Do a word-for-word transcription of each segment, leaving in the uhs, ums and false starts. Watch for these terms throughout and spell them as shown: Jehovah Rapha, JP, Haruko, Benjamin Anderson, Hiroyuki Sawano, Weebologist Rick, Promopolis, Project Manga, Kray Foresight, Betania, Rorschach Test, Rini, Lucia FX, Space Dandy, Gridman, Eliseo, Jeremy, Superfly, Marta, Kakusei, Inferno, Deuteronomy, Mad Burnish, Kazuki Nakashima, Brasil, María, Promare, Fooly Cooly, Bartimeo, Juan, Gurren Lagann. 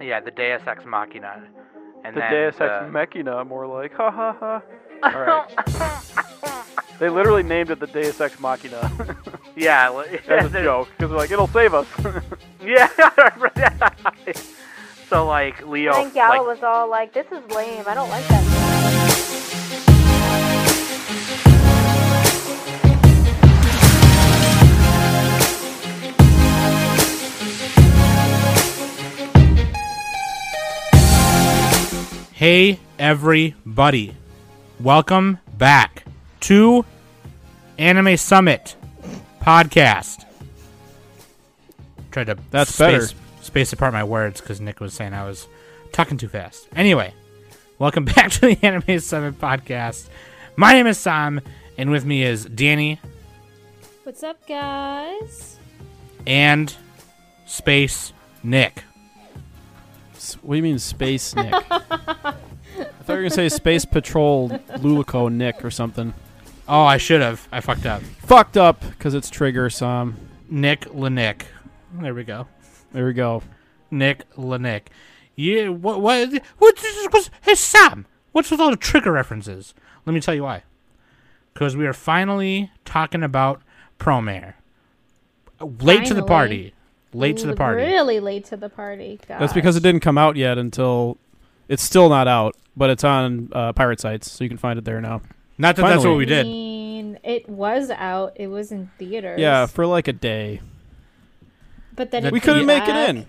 Yeah, the Deus Ex Machina. And the then Deus the... Ex Machina, more like, ha ha ha. All right. They literally named it the Deus Ex Machina. Yeah. Well, yeah, as a they're... joke, because they're like, it'll save us. Yeah. So, like, Lio... I think Galo like, was all like, this is lame. I don't like that. Hey, everybody. Welcome back to Anime Summit Podcast. Tried to... That's space. better. Spaced apart my words because Nick was saying I was talking too fast. Anyway, welcome back to the Anime Summit Podcast. My name is Sam, and with me is Danny. What's up, guys? And Space Nick. What do you mean, Space Nick? I thought you were going to say Space Patrol Lulico Nick or something. Oh, I should have. I fucked up. Fucked up because it's Trigger, Sam. Nick LaNick. There we go. There we go, Nick LaNick. Yeah, what? What? What's this? What's, hey Sam, what's with all the Trigger references? Let me tell you why. Because we are finally talking about Promare. Late finally. to the party. Late to the party. Really late to the party. Gosh. That's because it didn't come out yet. Until it's still not out, but it's on uh, pirate sites, so you can find it there now. Not that finally. That's what we did. I mean, it was out. It was in theaters. Yeah, for like a day. But then we couldn't make it in.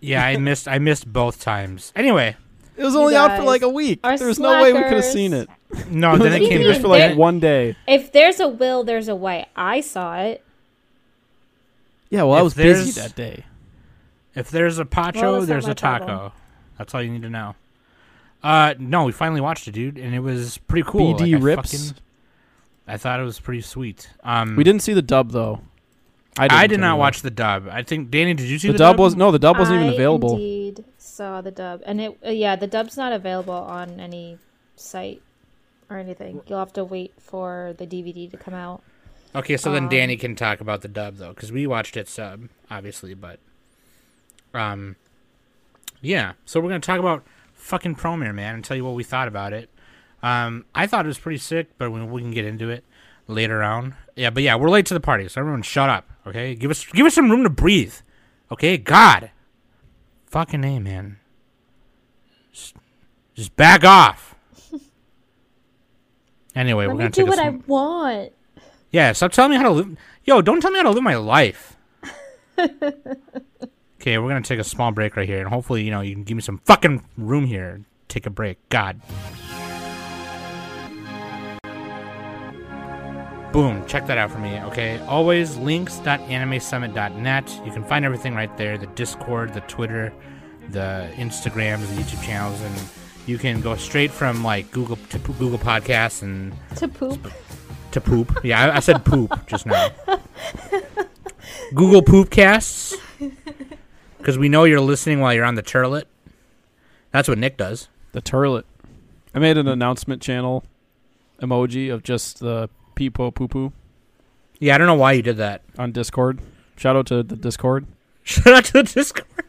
Yeah, I missed. I missed both times. Anyway, it was only out for like a week. There was no way we could have seen it. No, then it came just for like one day. If there's a will, there's a way. I saw it. Yeah, well, I was busy that day. If there's a pacho, there's a taco. That's all you need to know. Uh, no, we finally watched it, dude, and it was pretty cool. B D rips. I thought it was pretty sweet. Um, we didn't see the dub though. I, didn't I did not watch the dub. I think Danny, did you see the, the dub? Was no, the dub wasn't I even available. I indeed saw the dub, and it uh, yeah, the dub's not available on any site or anything. You'll have to wait for the D V D to come out. Okay, so um, then Danny can talk about the dub though, because we watched it sub, obviously, but um, yeah. So we're gonna talk about fucking Promare, man, and tell you what we thought about it. Um, I thought it was pretty sick, but we, we can get into it later on. Yeah, but yeah, we're late to the party, so everyone shut up. Okay, give us give us some room to breathe. Okay, God, fucking A, man. Just, just back off. Anyway, Let we're gonna do take what I want. Yeah, stop telling me how to live. Yo, don't tell me how to live my life. Okay, we're gonna take a small break right here, and hopefully, you know, you can give me some fucking room here. Take a break, God. Boom, check that out for me, okay? Always links dot anime summit dot net. You can find everything right there, the Discord, the Twitter, the Instagrams, the YouTube channels, and you can go straight from, like, Google to Google Podcasts and... To poop. To poop. Yeah, I, I said poop just now. Google Poopcasts, because we know you're listening while you're on the turlet. That's what Nick does. The turlet. I made an announcement channel emoji of just the... Peepo poo poo. Yeah, I don't know why you did that. On Discord. Shout out to the Discord. Shout out to the Discord.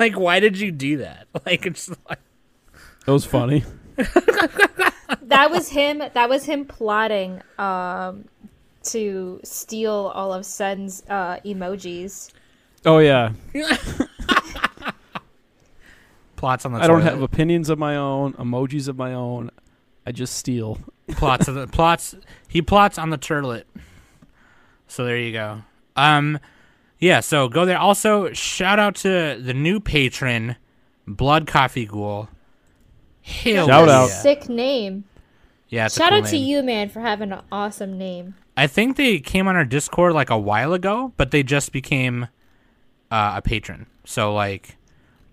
Like, why did you do that? Like, it's like. It was funny. That was him. That was him plotting um, to steal all of Sen's uh, emojis. Oh yeah. Plots on the. I toilet. Don't have opinions of my own. Emojis of my own. I just steal plots of the plots. He plots on the turtlet. So there you go. Um, yeah. So go there. Also, shout out to the new patron, Blood Coffee Ghoul. Hail shout yeah. out. Sick name. Yeah. It's shout a cool out name. To you, man, for having an awesome name. I think they came on our Discord like a while ago, but they just became uh, a patron. So like,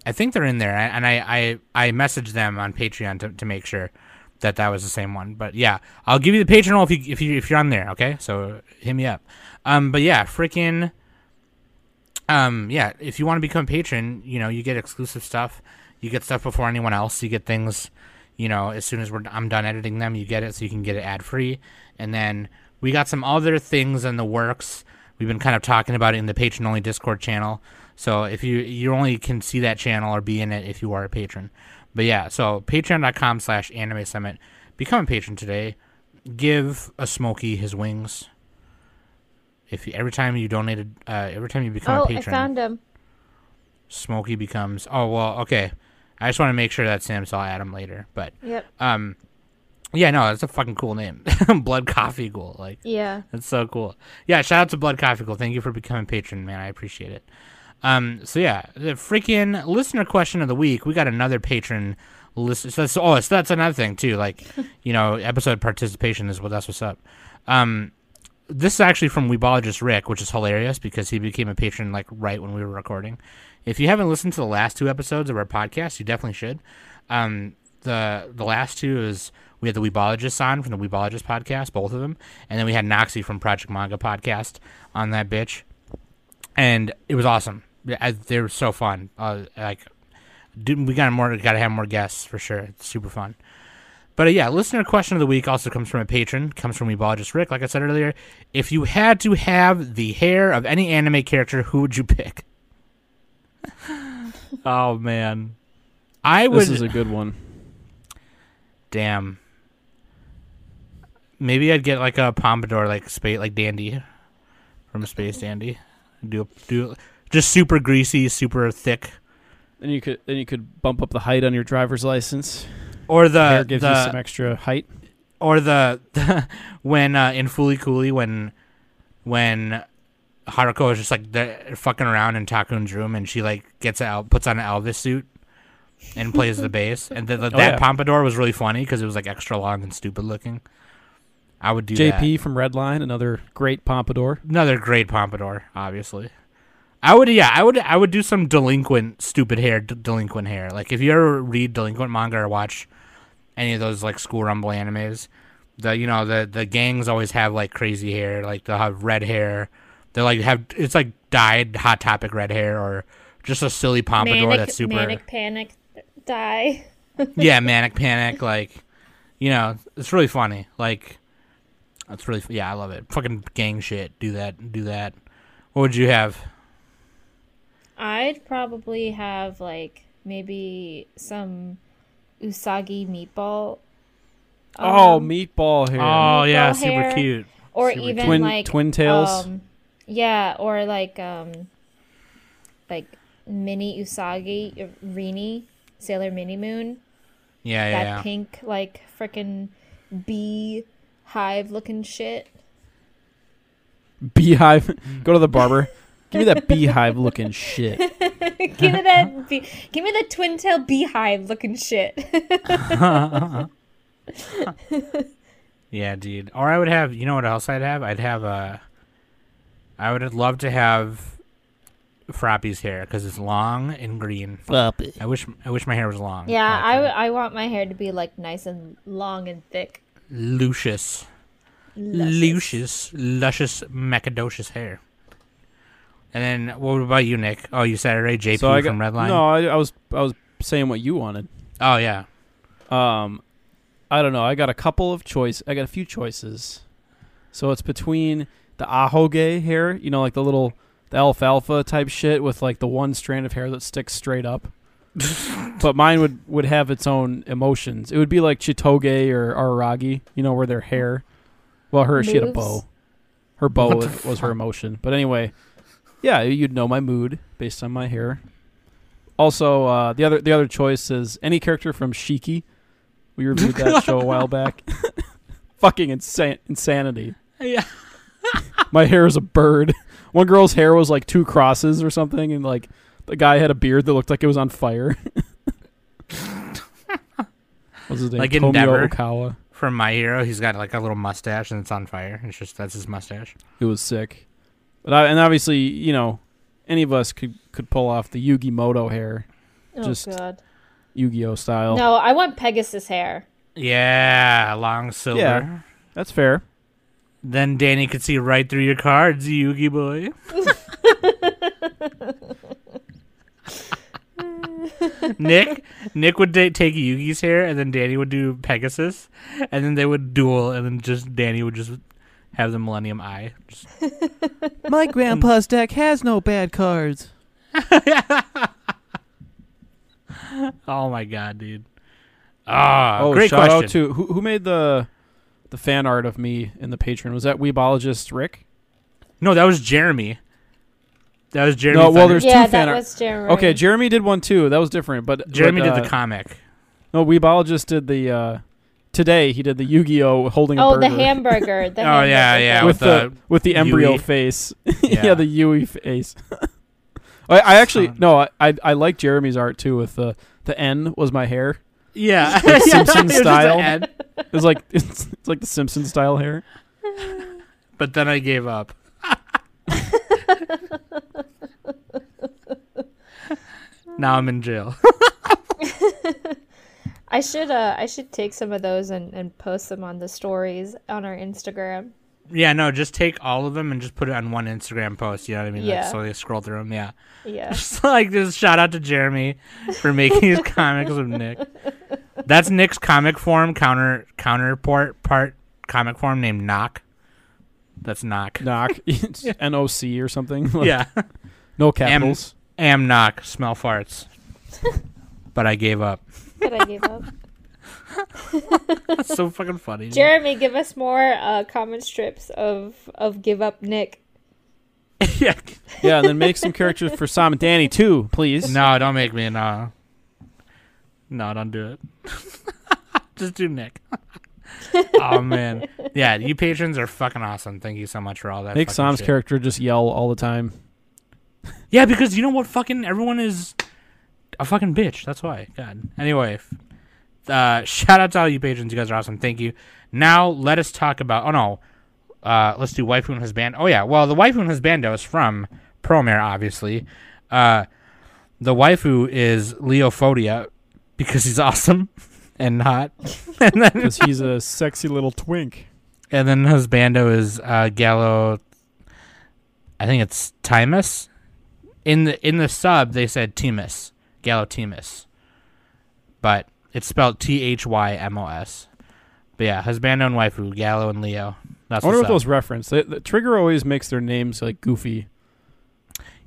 I think they're in there, and I I I messaged them on Patreon to to make sure. That that was the same one, but yeah, I'll give you the Patreon if you if you if you're on there, okay? So hit me up, um. But yeah, freaking, um, yeah. If you want to become a patron, you know, you get exclusive stuff. You get stuff before anyone else. You get things, you know, as soon as we're I'm done editing them, you get it, so you can get it ad free. And then we got some other things in the works We've been kind of talking about it in the patron-only Discord channel. So if you you only can see that channel or be in it if you are a patron. But yeah, so patreon.com slash anime summit. Become a patron today. Give a Smokey his wings. If you, every time you donated, uh, every time you become oh, a patron. Oh, I found him. Smokey becomes. Oh well, okay. I just want to make sure that's him, so I'll add him later. But yep. um, yeah, no, that's a fucking cool name, Blood Coffee Ghoul. Like, yeah, that's so cool. Yeah, shout out to Blood Coffee Ghoul. Thank you for becoming a patron, man. I appreciate it. Um, so yeah, the freaking listener question of the week. We got another patron list. So that's, oh, so that's another thing too. Like, you know, episode participation is what. That's what's up. Um. This is actually from Weebologist Rick, which is hilarious because he became a patron like right when we were recording. If you haven't listened to the last two episodes of our podcast, you definitely should. Um, the the last two is we had the Weebologist on from the Weebologist podcast, both of them, and then we had Noxy from Project Manga podcast on that bitch, and it was awesome. I, they were so fun. Uh, like, dude, we got more. Got to have more guests for sure. It's super fun. But, uh, yeah, listener question of the week also comes from a patron, comes from Weebologist Rick, like I said earlier. If you had to have the hair of any anime character, who would you pick? Oh, man. I would. This is a good one. Damn. Maybe I'd get, like, a pompadour, like spa- like Dandy from Space Dandy. Do do just super greasy, super thick. Then you could Then you could bump up the height on your driver's license. Or the hair gives the, you some extra height. Or the, the when uh, in Fooly Cooly when when Haruko is just like fucking around in Takun's room and she like gets out, puts on an Elvis suit and plays the bass, and the, the, oh, that yeah. pompadour was really funny because it was like extra long and stupid looking. I would do J P that. J P from Redline, another great pompadour. Another great pompadour, obviously. I would, yeah, I would, I would do some delinquent, stupid hair, d- delinquent hair. Like if you ever read delinquent manga or watch any of those like School Rumble animes, the you know the the gangs always have like crazy hair. Like they'll have red hair. They like have it's like dyed Hot Topic red hair or just a silly pompadour manic, that's super manic panic dye. Yeah, manic panic. Like you know, it's really funny. Like it's really yeah, I love it. Fucking gang shit. Do that. Do that. What would you have? I'd probably have, like, maybe some Usagi meatball. Um, oh, meatball hair. Oh, meatball yeah, super hair. Cute. Or super even, twin, like... Twin tails? Um, yeah, or, like, um, like mini Usagi, Rini, Sailor Mini Moon. Yeah, yeah, That yeah. pink, like, frickin' bee hive-looking shit. Beehive? Go to the barber. Give me that beehive looking shit. Give me that be- give me the twin tail beehive looking shit. Yeah, dude. Or I would have, you know what else I'd have? I'd have a, I would love to have Froppy's hair because it's long and green. Floppy. I wish I wish my hair was long. Yeah, like I, w- I want my hair to be like nice and long and thick. Lucious. Luscious. Luscious, luscious macadocious hair. And then what about you, Nick? Oh, you said already J P so I got, from Redline. No, I, I was I was saying what you wanted. Oh yeah. Um, I don't know. I got a couple of choice. I got a few choices. So it's between the ahoge hair, you know, like the little the alfalfa type shit with like the one strand of hair that sticks straight up. But mine would, would have its own emotions. It would be like Chitoge or Araragi, you know, where their hair. Well, her moves. She had a bow. Her bow was, was her emotion. But anyway. Yeah, you'd know my mood based on my hair. Also, uh, the other the other choice is any character from Shiki. We reviewed that show a while back. Fucking insan- insanity. Yeah. My hair is a bird. One girl's hair was like two crosses or something, and like the guy had a beard that looked like it was on fire. What's his name? Like Tomio Endeavor Okawa. From My Hero, he's got like a little mustache and it's on fire. It's just that's his mustache. It was sick. But I, and obviously, you know, any of us could, could pull off the Yu-Gi-Moto hair. Oh, just God. Yu-Gi-Oh style. No, I want Pegasus hair. Yeah, long silver. Yeah, that's fair. Then Danny could see right through your cards, Yu-Gi boy. Nick Nick would da- take Yugi's hair, and then Danny would do Pegasus, and then they would duel, and then just Danny would just... have the Millennium Eye. Just... My grandpa's deck has no bad cards. Oh my god, dude. Ah, oh, great shout question. out to who, who made the the fan art of me in the Patreon? Was that Weebologist Rick? No, that was Jeremy. That was Jeremy. No, well, there's yeah, two fan art. Jeremy. Okay, Jeremy did one too. That was different, but Jeremy but, uh, did the comic. No, Weebologist did the. Uh, today he did the Yu-Gi-Oh holding oh, a burger. Oh, the hamburger. The oh hamburger. yeah, yeah. With, with the, the with the embryo Yui. face. Yeah. yeah, the Yui face. I, I actually um, no, I, I I like Jeremy's art too. With the the N was my hair. Yeah, like Simpson style. It was like it's, it's like the Simpson style hair. But then I gave up. Now I'm in jail. I should uh I should take some of those and, and post them on the stories on our Instagram. Yeah, no, just take all of them and just put it on one Instagram post. You know what I mean? Yeah. Like, so they scroll through them. Yeah. Yeah. Just like just shout out to Jeremy for making his comics with Nick. That's Nick's comic form counter counterpart part comic form named Nock. That's Nock. Nock. N O C or something. Like, yeah. No capitals. Am, am Nock. Smell farts. But I gave up. But I gave up. That's so fucking funny. Jeremy, dude. Give us more uh, common strips of, of Give Up Nick. yeah, yeah, and then make some characters for Sam and Danny too, please. No, don't make me. No, no, don't do it. Just do Nick. Oh man, yeah, you patrons are fucking awesome. Thank you so much for all that. Make Sam's shit. character just yell all the time. Yeah, because you know what? Fucking everyone is a fucking bitch. That's why. God. Anyway. Uh, shout out to all you patrons. You guys are awesome. Thank you. Now, let us talk about... Oh, no. Uh, let's do Waifu and His Bando. Oh, yeah. Well, the Waifu and His Bando is from Promare, obviously. Uh, the Waifu is Lio Fotia because he's awesome and hot. And then because he's a sexy little twink. And then His Bando is uh, Galo... I think it's Thymos. In the, in the sub, they said Thymos. Galo Thymos. But... It's spelled T H Y M O S. But yeah, Husbando and Waifu, Galo and Lio. That's I wonder what those reference. They, the Trigger always makes their names like goofy.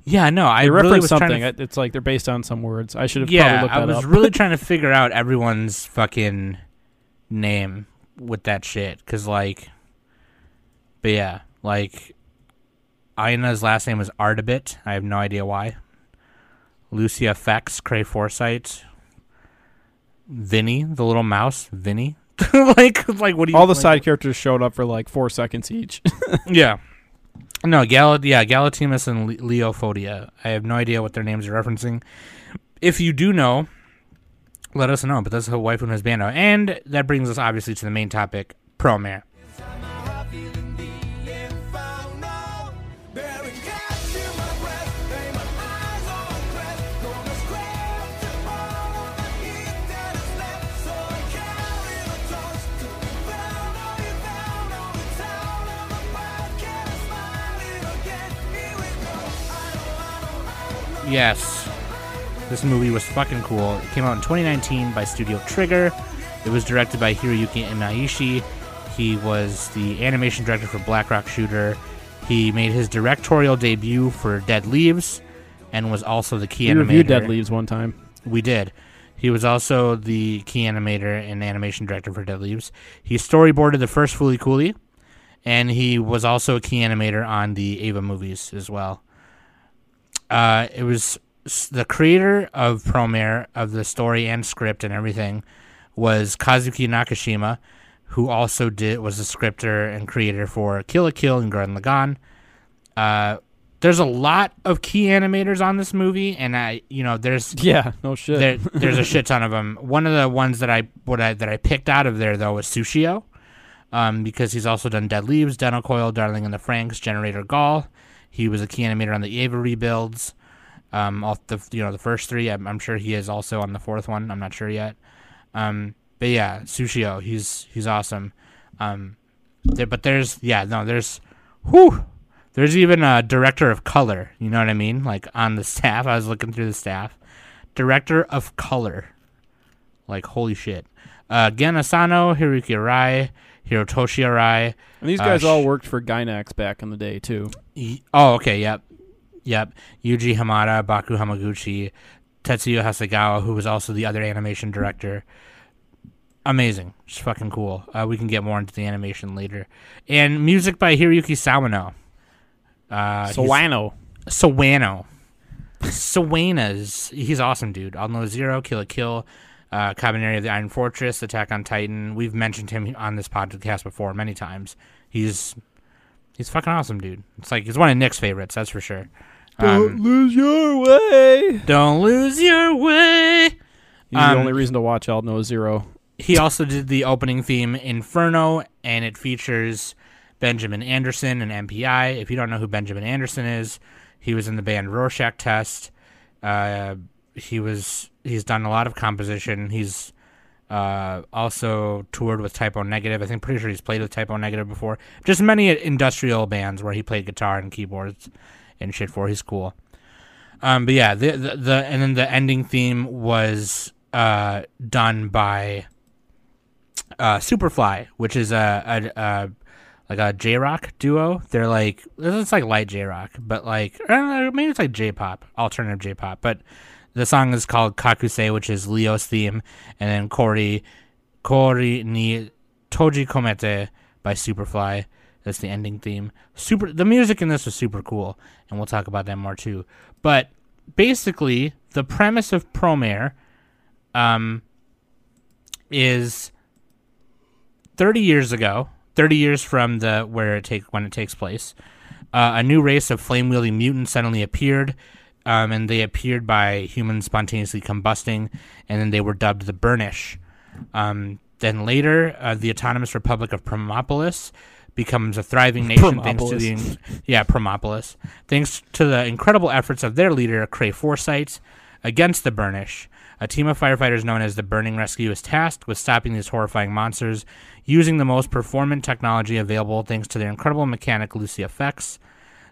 Yeah, no, I know. They reference really was something. F- it's like they're based on some words. I should have yeah, probably looked that up. I was up. really trying to figure out everyone's fucking name with that shit. Because like, but yeah, like Aina's last name was Ardabit. I have no idea why. Lucia F X, Kray Foresight. Vinny, the little mouse, Vinny. like, like what do you? All the like, side characters showed up for like four seconds each. yeah, no, Gal, yeah, Galo Thymos and Le- Lio Fotia. I have no idea what their names are referencing. If you do know, let us know. But that's how Waifu and His Bando, and that brings us obviously to the main topic, Promare. Yes, this movie was fucking cool. It came out in twenty nineteen by Studio Trigger. It was directed by Hiroyuki Imaishi. He was the animation director for Black Rock Shooter. He made his directorial debut for Dead Leaves and was also the key we animator. We reviewed Dead Leaves one time. We did. He was also the key animator and animation director for Dead Leaves. He storyboarded the first Fooly Cooly, and he was also a key animator on the Ava movies as well. Uh, it was the creator of Promare, of the story and script and everything, was Kazuki Nakashima, who also did was the scripter and creator for Kill la Kill and Gurren Lagann. Uh, there's a lot of key animators on this movie, and I, you know, there's yeah, no shit, there, there's a shit ton of them. One of the ones that I what I that I picked out of there though was Sushio, um, because he's also done Dead Leaves, Dental Coil, Darling in the Franks, Generator Gall. He was a key animator on the Ava rebuilds, um, off the you know the first three. I'm, I'm sure he is also on the fourth one. I'm not sure yet, um, but yeah, Sushio, he's he's awesome. Um, there, but there's yeah no there's, whew, there's even a director of color. You know what I mean? Like on the staff, I was looking through the staff, director of color, like holy shit. Uh, Gen Asano, Hiroki Arai, Hirotoshi Arai. And these guys uh, all worked for Gainax back in the day, too. Y- oh, okay, yep. Yep. Yuji Hamada, Baku Hamaguchi, Tetsuya Hasegawa, who was also the other animation director. Amazing. Just fucking cool. Uh, we can get more into the animation later. And music by Hiroyuki Sawano. Uh, Sawano. Sawano. Sawana's. He's awesome, dude. Aldnoah Zero, Kill la Kill, uh, Kabaneri of the Iron Fortress, Attack on Titan. We've mentioned him on this podcast before many times. He's he's fucking awesome, dude. It's like he's one of Nick's favorites, that's for sure. Don't um, lose your way. Don't lose your way. He's um, the only reason to watch Aldnoah Zero. He also did the opening theme, Inferno, and it features Benjamin Anderson and M P I. If you don't know who Benjamin Anderson is, he was in the band Rorschach Test. Uh, he was he's done a lot of composition. He's uh, also toured with Type O Negative. I think pretty sure he's played with Type O Negative before. Just many industrial bands where he played guitar and keyboards and shit for. He's cool. Um, but yeah, the, the the and then the ending theme was uh, done by uh, Superfly, which is a. a, a like a J-rock duo. They're like, it's like light J-rock, but like, or maybe it's like J-pop, alternative J-pop. But the song is called Kakusei, which is Leo's theme, and then Kori, Kori ni Toji Komete by Superfly. That's the ending theme. Super. The music in this was super cool, and we'll talk about that more too. But basically, the premise of Promare um, is thirty years ago, thirty years from the where it take when it takes place, uh, a new race of flame-wielding mutants suddenly appeared, um, and they appeared by humans spontaneously combusting, and then they were dubbed the Burnish. Um, then later, uh, the Autonomous Republic of Promopolis becomes a thriving nation Promopolis. thanks to the yeah Promopolis thanks to the incredible efforts of their leader Kray Foresight against the Burnish. A team of firefighters known as the Burning Rescue is tasked with stopping these horrifying monsters using the most performant technology available thanks to their incredible mechanic, Lucia F X.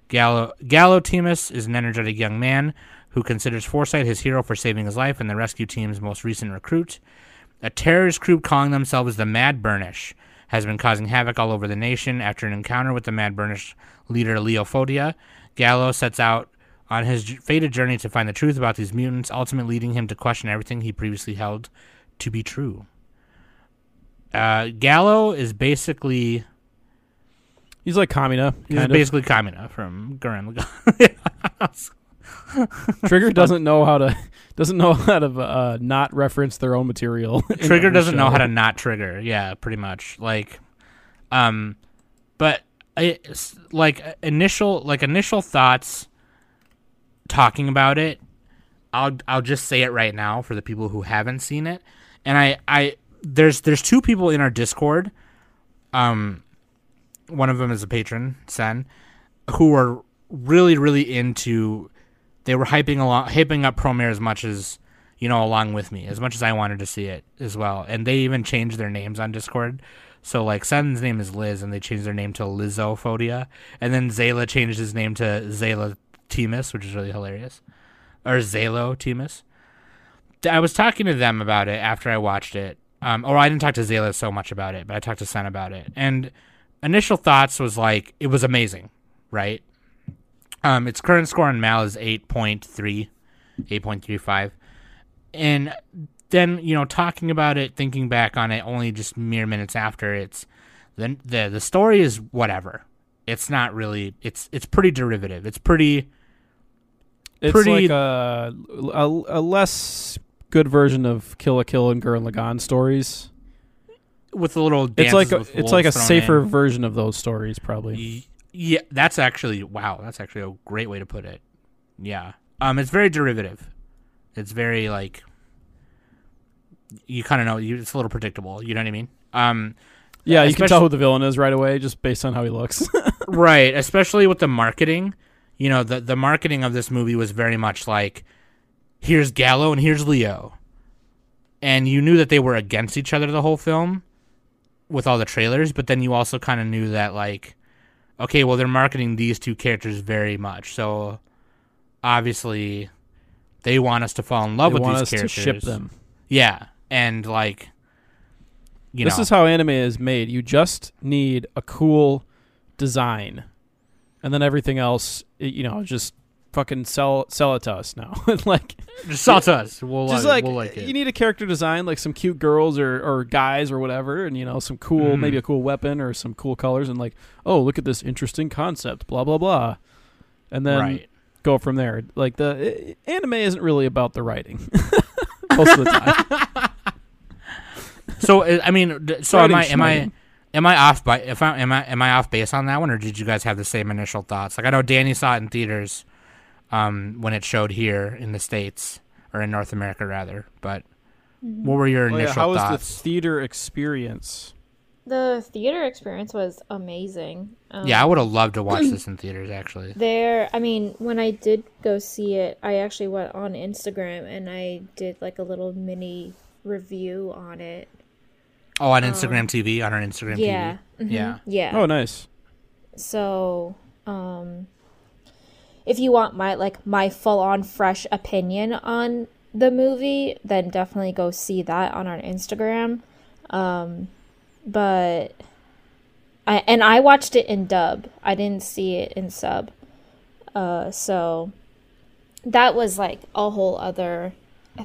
Galo, Galo Thymos is an energetic young man who considers Foresight his hero for saving his life and the rescue team's most recent recruit. A terrorist group calling themselves the Mad Burnish has been causing havoc all over the nation. After an encounter with the Mad Burnish leader, Lio Fotia, Galo sets out on his fated journey to find the truth about these mutants, ultimately leading him to question everything he previously held to be true. Uh, Galo is basically... He's like Kamina. He's of. basically Kamina from Gurren Lagann. Trigger doesn't know how to doesn't know how to uh, not reference their own material. Trigger doesn't show. know how to not trigger. Yeah, pretty much. Like, um, but it's like initial like initial thoughts. Talking about it, I'll I'll just say it right now for the people who haven't seen it. And I, I there's there's two people in our Discord. Um, one of them is a patron, Sen, who were really really into. They were hyping along, hyping up Promare as much as you know, along with me, as much as I wanted to see it as well. And they even changed their names on Discord. So like Sen's name is Liz, and they changed their name to Lizzo Fodia, and then Zayla changed his name to Zayla Thymos, which is really hilarious, or Galo Thymos. I was talking to them about it after I watched it, um, or I didn't talk to Zayla so much about it, but I talked to Sen about it, and initial thoughts was like, it was amazing, right? Um, its current score on M A L is eight point three, eight point three five, and then, you know, talking about it, thinking back on it, only just mere minutes after, it's, the, the, the story is whatever. It's not really, it's, it's pretty derivative. It's pretty, It's Pretty like a, a, a less good version of Kill la Kill and Gurren Lagann stories, with a little. It's like a, it's like a safer in. version of those stories, probably. Yeah, that's actually wow. That's actually a great way to put it. Yeah, um, it's very derivative. It's very like you kind of know. You, it's a little predictable. You know what I mean? Um, yeah, you can tell who the villain is right away just based on how he looks. Right, especially with the marketing. You know, the, the marketing of this movie was very much like, here's Galo and here's Lio. And you knew that they were against each other the whole film with all the trailers, but then you also kind of knew that, like, okay, well, they're marketing these two characters very much. So, obviously, they want us to fall in love they with want these us characters. To ship them. Yeah, and, like, you know. This is how anime is made. You just need a cool design, and then everything else, you know, just fucking sell sell it to us now. Like, just sell it to us. We'll just like, like, we'll like it. You need a character design, like some cute girls or, or guys or whatever, and you know, some cool, mm. maybe a cool weapon or some cool colors, and like, oh, look at this interesting concept, blah blah blah, and then right. go from there. Like the it, anime isn't really about the writing most of the time. So I mean, so am I? Am I? Am I off by? If I am I? Am I off base on that one, or did you guys have the same initial thoughts? Like I know Danny saw it in theaters um, when it showed here in the States or in North America rather. But what were your initial thoughts? Oh, yeah. How was the theater experience? The theater experience was amazing. Um, yeah, I would have loved to watch this in theaters, actually. There, I mean, when I did go see it, I actually went on Instagram and I did like a little mini review on it. Oh, on Instagram um, T V, on our Instagram yeah, T V. Mm-hmm, yeah. Yeah. Oh, nice. So, um, if you want my like my full-on fresh opinion on the movie, then definitely go see that on our Instagram. Um, but I and I watched it in dub. I didn't see it in sub. Uh, so that was like a whole other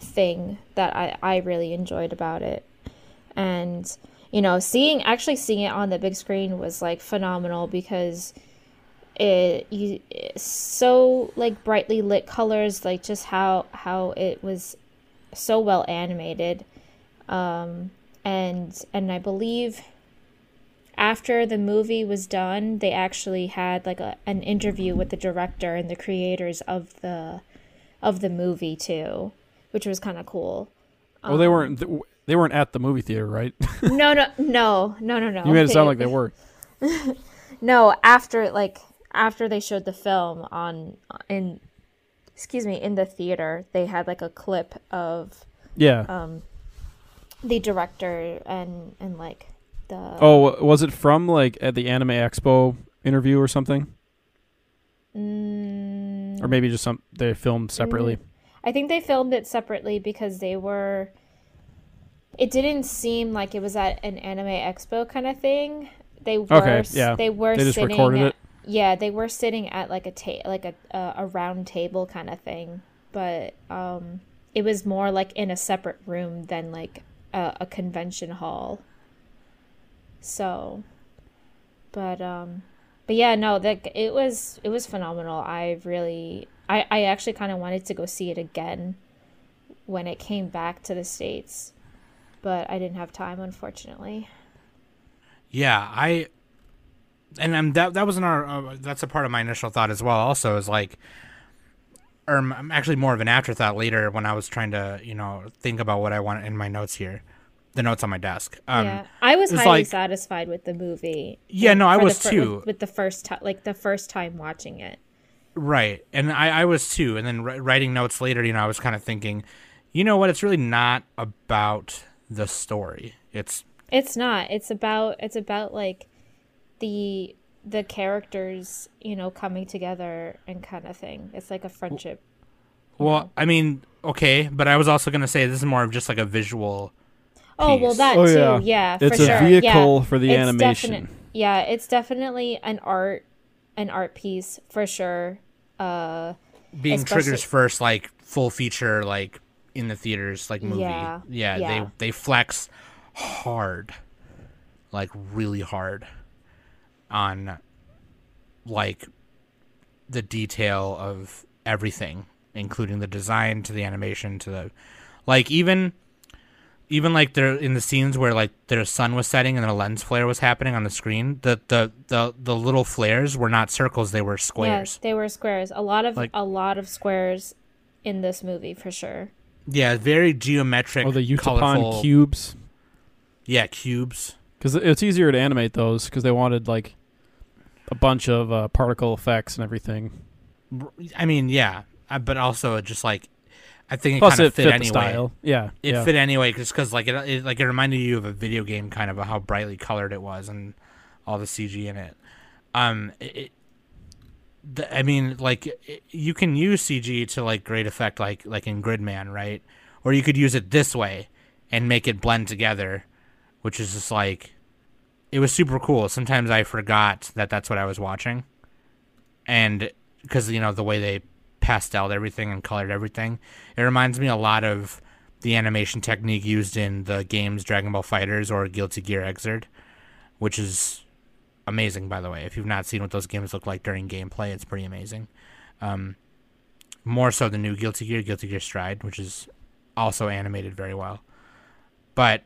thing that I, I really enjoyed about it. And, you know, seeing actually seeing it on the big screen was like phenomenal because it you it's so like brightly lit colors, like just how how it was so well animated. Um, and and I believe after the movie was done, they actually had like a, an interview with the director and the creators of the of the movie too, which was kind of cool. Well, um, they weren't. Th- They weren't at the movie theater, right? no, no, no, no, no, no. You made it sound like they were. No, after like after they showed the film on in, excuse me, in the theater, they had like a clip of yeah, um, the director and and like the oh, was it from like at the Anime Expo interview or something? Mm, or maybe just some they filmed separately. I think they filmed it separately because they were. It didn't seem like it was at an anime expo kind of thing. They were, okay, yeah. They were they just sitting recorded at, it. Yeah, they were sitting at like a ta- like a uh, a round table kind of thing, but um, it was more like in a separate room than like a, a convention hall. So, but um, but yeah, no, that it was it was phenomenal. I really, I, I actually kind of wanted to go see it again when it came back to the States. But I didn't have time, unfortunately. Yeah, I, and I'm, that that wasn't our. Uh, that's a part of my initial thought as well. Also, is like, or I'm actually more of an afterthought later when I was trying to, you know, think about what I want in my notes here, the notes on my desk. Um, yeah, I was highly like, satisfied with the movie. Yeah, no, I was fir- too. With, with the first time, like the first time watching it. Right, and I, I was too. And then writing notes later, you know, I was kind of thinking, you know what, it's really not about the story. It's it's not. It's about it's about like the the characters, you know, coming together and kind of thing. It's like a friendship. Well, I mean, okay, but I was also gonna say this is more of just like a visual. Oh piece. Well, that oh, too. Yeah, yeah it's for a sure. vehicle yeah. for the it's animation. Defini- yeah, it's definitely an art an art piece for sure. Uh, Being especially- Trigger's first like full feature like. In the theaters, like movie, yeah, yeah, yeah. They they flex hard, like really hard, on like the detail of everything, including the design to the animation to the, like even, even like they're in the scenes where like their sun was setting and a lens flare was happening on the screen. The the the the little flares were not circles; they were squares. Yeah, they were squares. A lot of like, a lot of squares in this movie for sure. Yeah, very geometric, oh, the Utapon cubes. Yeah, cubes. Because it's easier to animate those because they wanted like a bunch of uh, particle effects and everything. I mean, yeah, I, but also just like I think it Plus kind of it fit, fit anyway. The style. Yeah, it yeah. fit anyway just because like it, it like it reminded you of a video game kind of how brightly colored it was and all the C G in it. Um, it, The, I mean, like, it, you can use C G to, like, great effect, like, like in Gridman, right? Or you could use it this way and make it blend together which is just like, it was super cool. Sometimes I forgot that that's what I was watching, and because, you know, the way they pasteled everything and colored everything, it reminds me a lot of the animation technique used in the games Dragon Ball FighterZ or Guilty Gear Xrd, which is amazing, by the way. If you've not seen what those games look like during gameplay, it's pretty amazing. Um, more so the new Guilty Gear, Guilty Gear Stride, which is also animated very well. But,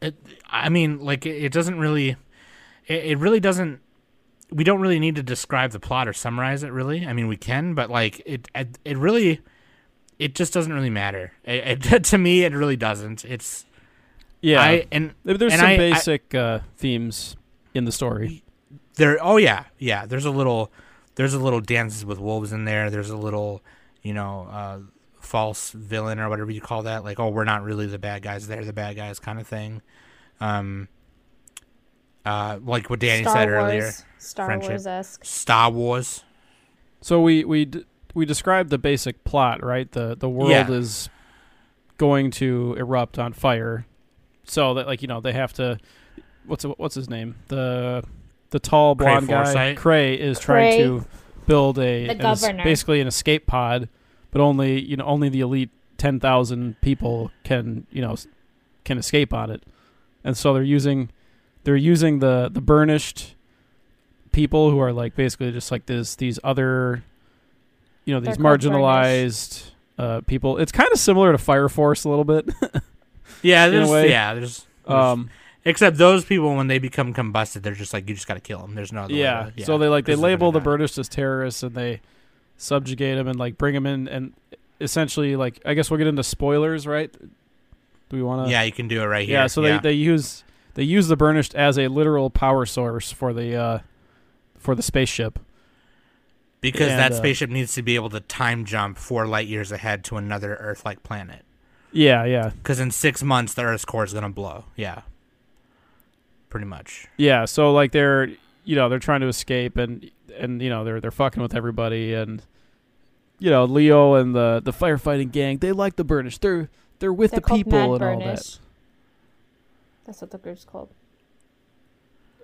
it, I mean, like, it, it doesn't really, it, it really doesn't, we don't really need to describe the plot or summarize it, really. I mean, we can, but, like, it it, it really, it just doesn't really matter. It, it, to me, it really doesn't. It's, yeah, I, and there's and some I, basic I, uh, themes in the story. There, oh yeah, yeah. There's a little, there's a little Dances with Wolves in there. There's a little, you know, uh, false villain or whatever you call that. Like, oh, we're not really the bad guys; they're the bad guys, kind of thing. Um, uh, like what Danny Star said Wars. earlier, Star friendship. Wars-esque. Star Wars. So we we d- we described the basic plot, right? The the world yeah. is going to erupt on fire. So that, like, you know, they have to. What's what's his name? The the tall blonde Kray guy. Kray is Kray. trying to build a an es- basically an escape pod, but only you know only the elite ten thousand people can you know can escape on it, and so they're using they're using the the burnished people who are like basically just like this these other you know these they're marginalized uh, people. It's kind of similar to Fire Force a little bit. yeah, there's, yeah, there's there's um. Except those people, when they become combusted, they're just like, you just got to kill them. There's no other yeah. way. Yeah. So they like they label the Burnish as terrorists, and they subjugate them and like bring them in, and essentially like I guess we'll get into spoilers, right? Do we want to? Yeah, you can do it right here. Yeah. So yeah. they they use they use the Burnish as a literal power source for the uh, for the spaceship. Because and, that spaceship uh, needs to be able to time jump four light years ahead to another Earth-like planet. Yeah, yeah. Because in six months the Earth's core is gonna blow. Yeah. Pretty much. Yeah, so like they're you know, they're trying to escape and and you know, they're they're fucking with everybody, and you know, Lio and the, the firefighting gang, they like the Burnish. They're they're with they're the people Mad and Burnish. all that. That's what the group's called.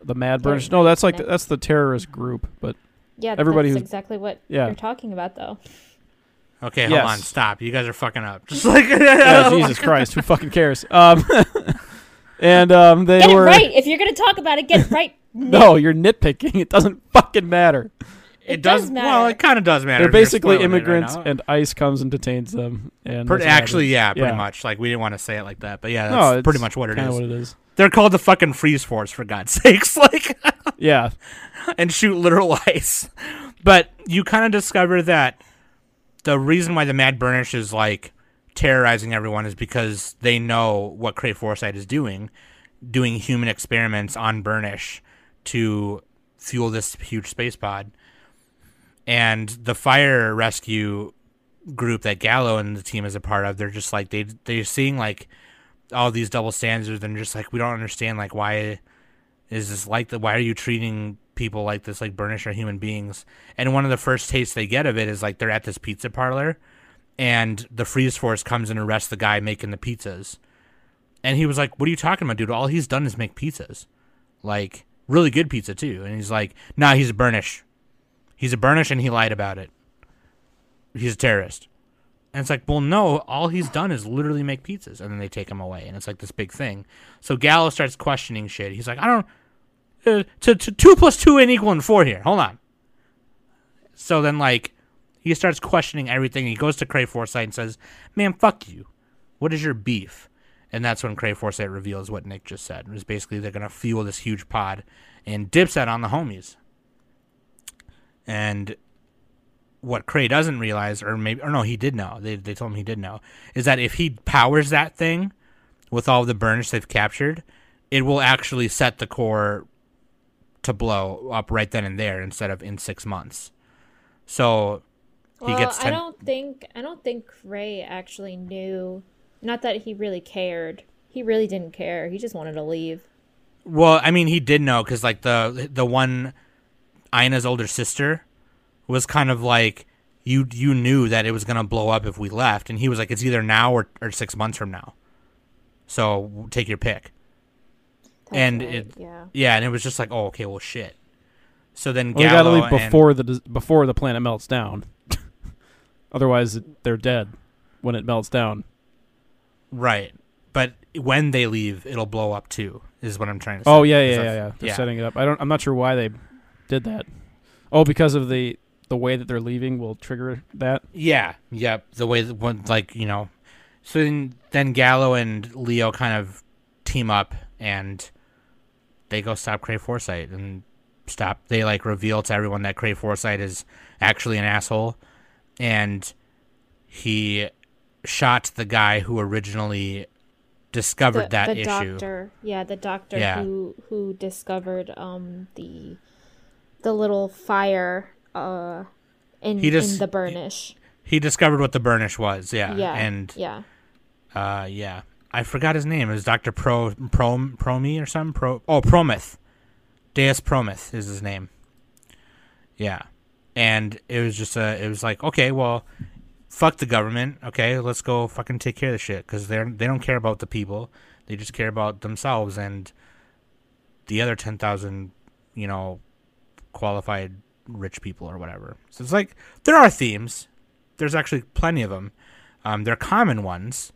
The Mad Burnish. No, that's like the, that's the terrorist group, but yeah, everybody that's exactly what yeah. you're talking about though. Okay, hold yes. on, stop. You guys are fucking up. Just like yeah, Jesus Christ, who fucking cares? Um And um, they get it were right. If you're gonna talk about it, get it right. No, you're nitpicking. It doesn't fucking matter. It, it does, does matter. Well, it kind of does matter. They're basically immigrants, right, and ICE comes and detains them. And pretty, actually, yeah, yeah, pretty much. Like we didn't want to say it like that, but yeah, that's no, pretty much what it is. What it is. They're called the fucking Freeze Force, for God's sakes. Like, yeah, and shoot literal ice. But you kind of discover that the reason why the Mad Burnish is like terrorizing everyone is because they know what Kray Foresight is doing, doing human experiments on Burnish to fuel this huge space pod. And the fire rescue group that Galo and the team is a part of, they're just like, they, they're seeing like all these double standards and just like, we don't understand, like, why is this like the, why are you treating people like this, like Burnish are human beings? And one of the first tastes they get of it is like, they're at this pizza parlor, and the Freeze Force comes and arrests the guy making the pizzas. And he was like, what are you talking about, dude? All he's done is make pizzas. Like, really good pizza, too. And he's like, nah, he's a Burnish. He's a Burnish, and he lied about it. He's a terrorist. And it's like, well, no, all he's done is literally make pizzas. And then they take him away, and it's like this big thing. So Galo starts questioning shit. He's like, I don't... Uh, to, to two plus two ain't equaling four here. Hold on. So then, like... he starts questioning everything. He goes to Kray Foresight and says, man, fuck you. What is your beef? And that's when Kray Foresight reveals what Nick just said. It was basically they're going to fuel this huge pod and dips that on the homies. And what Kray doesn't realize, or maybe, or no, he did know. They they told him he did know, is that if he powers that thing with all the Burnish they've captured, it will actually set the core to blow up right then and there instead of in six months. So... He well, gets ten- I don't think I don't think Kray actually knew. Not that he really cared. He really didn't care. He just wanted to leave. Well, I mean, he did know because, like, the the one, Aina's older sister, was kind of like, you you knew that it was gonna blow up if we left, and he was like, it's either now or, or six months from now, so take your pick. That's and right. it, yeah. yeah, and it was just like, oh, okay, well, shit. So then well, Galo we gotta leave before and, the before the planet melts down. Otherwise, they're dead when it melts down. Right, but when they leave, it'll blow up too. Is what I'm trying to say. Oh yeah, yeah, yeah, yeah. They're yeah. setting it up. I don't. I'm not sure why they did that. Oh, because of the the way that they're leaving will trigger that. Yeah, yeah. The way that one, like you know. So then, then Galo and Lio kind of team up and they go stop Kray Foresight and stop. They like reveal to everyone that Kray Foresight is actually an asshole, and he shot the guy who originally discovered the, that the issue. Doctor, yeah, the doctor yeah. who who discovered um the the little fire uh in, he just, in the burnish. He, he discovered what the burnish was, yeah, yeah, and yeah, uh, yeah. I forgot his name. It was Doctor Pro Prom Promi or something. Pro oh Prometh, Deus Prometh is his name. Yeah, and it was just a. It was like okay, well. Fuck the government, okay? Let's go fucking take care of the shit because they're they don't care about the people; they just care about themselves and the other ten thousand, you know, qualified rich people or whatever. So it's like there are themes. There's actually plenty of them. Um, they're common ones.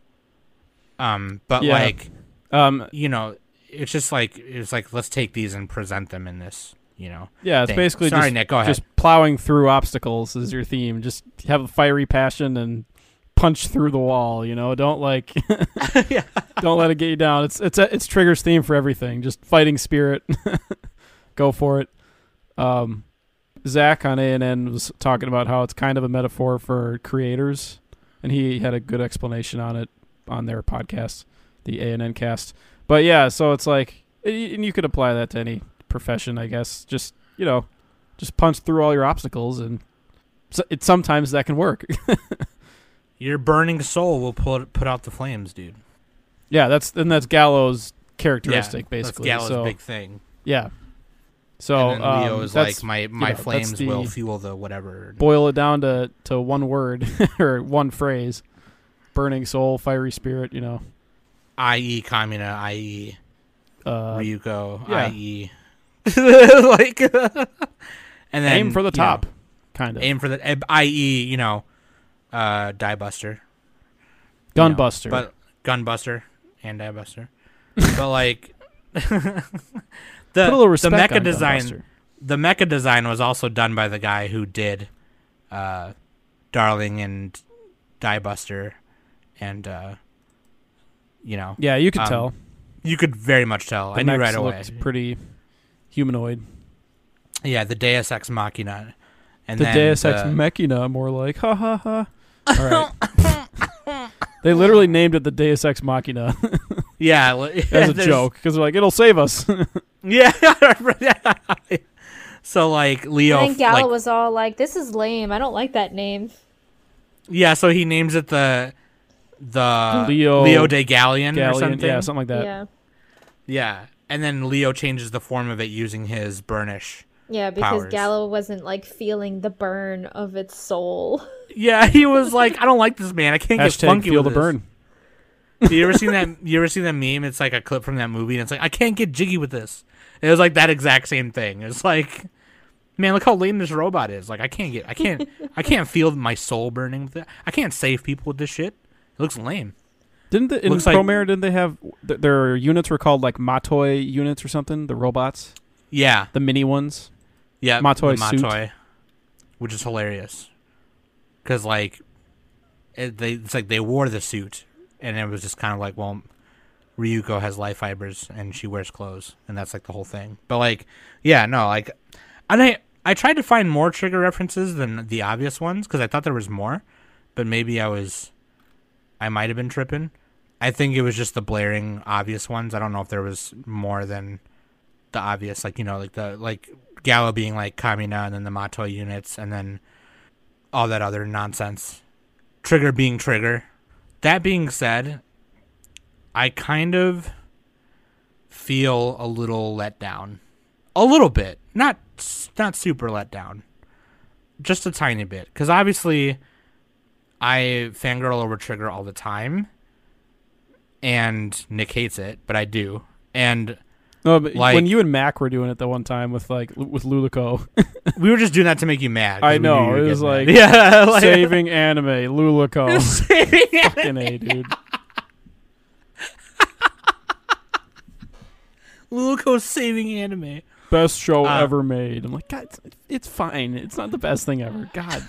Um, but yeah. like, um, you know, it's just like it's like let's take these and present them in this. You know, yeah, it's thing. basically Sorry, just, Nick, go ahead. just plowing through obstacles is your theme. Just have a fiery passion and punch through the wall. You know, don't like, yeah. don't let it get you down. It's it's a, it's Trigger's theme for everything. Just fighting spirit, go for it. Um, Zach on A N N was talking about how it's kind of a metaphor for creators, and he had a good explanation on it on their podcast, the A N N Cast. But yeah, so it's like, and you could apply that to any profession, I guess. Just you know, just punch through all your obstacles, and so it sometimes that can work. Your burning soul will pull put out the flames, dude. Yeah, that's and that's Galo's characteristic, yeah, basically. That's Galo's so, big thing. Yeah. So and then Lio um, is like my my you know, flames the, will fuel the whatever. Boil it down to to one word or one phrase: burning soul, fiery spirit. You know, I E Kamina, I E Uh, Ryuko, yeah. I E like, and then aim for the top, you know, kind of aim for the, that is, you know, uh, die buster, gun you know, buster, but gun buster and die buster, but like the the mecha design, the mecha design was also done by the guy who did, uh, Darling and Die Buster, and uh, you know, yeah, you could um, tell, you could very much tell. The I knew right away. It's pretty. Humanoid. Yeah, the Deus Ex Machina. And the then Deus Ex the... Machina, more like, ha ha ha. All right. They literally named it the Deus Ex Machina. yeah. Well, yeah. As a there's... joke, because they're like, it'll save us. yeah. So, like, Lio. And then Galo like, was all like, this is lame. I don't like that name. Yeah, so he names it the the Lio, Lio de Galleon, Galleon or something. Yeah, something like that. Yeah. Yeah. And then Lio changes the form of it using his burnish. Yeah, because powers. Galo wasn't like feeling the burn of its soul. Yeah, he was like, I don't like this man. I can't Hashtag get funky feel with the this. burn. You ever seen that? You ever seen that meme? It's like a clip from that movie, and it's like, I can't get jiggy with this. And it was like that exact same thing. It's like, man, look how lame this robot is. Like, I can't get, I can't, I can't feel my soul burning with it. I can't save people with this shit. It looks lame. Didn't the, in Looks Promare, like, didn't they have th- their units were called like Matoi units or something? The robots, yeah, the mini ones, yeah, Matoi, Matoi suit. Which is hilarious because like it, they it's like they wore the suit and it was just kind of like, well, Ryuko has life fibers and she wears clothes and that's like the whole thing. But like, yeah, no, like, and I I tried to find more Trigger references than the obvious ones because I thought there was more, but maybe I was. I might have been tripping. I think it was just the blaring obvious ones. I don't know if there was more than the obvious, like, you know, like the like Galo being like Kamina and then the Matoi units and then all that other nonsense. Trigger being Trigger. That being said, I kind of feel a little let down. A little bit. Not not super let down. Just a tiny bit. Because obviously I fangirl over Trigger all the time, and Nick hates it, but I do. And No, but like, when you and Mac were doing it the one time with like with Luluco, we were just doing that to make you mad. I know it was like, yeah, like saving anime, Luluco, saving fucking anime, A, dude. Luluco saving anime, best show uh, ever made. I'm like, God, it's, it's fine. It's not the best thing ever. God,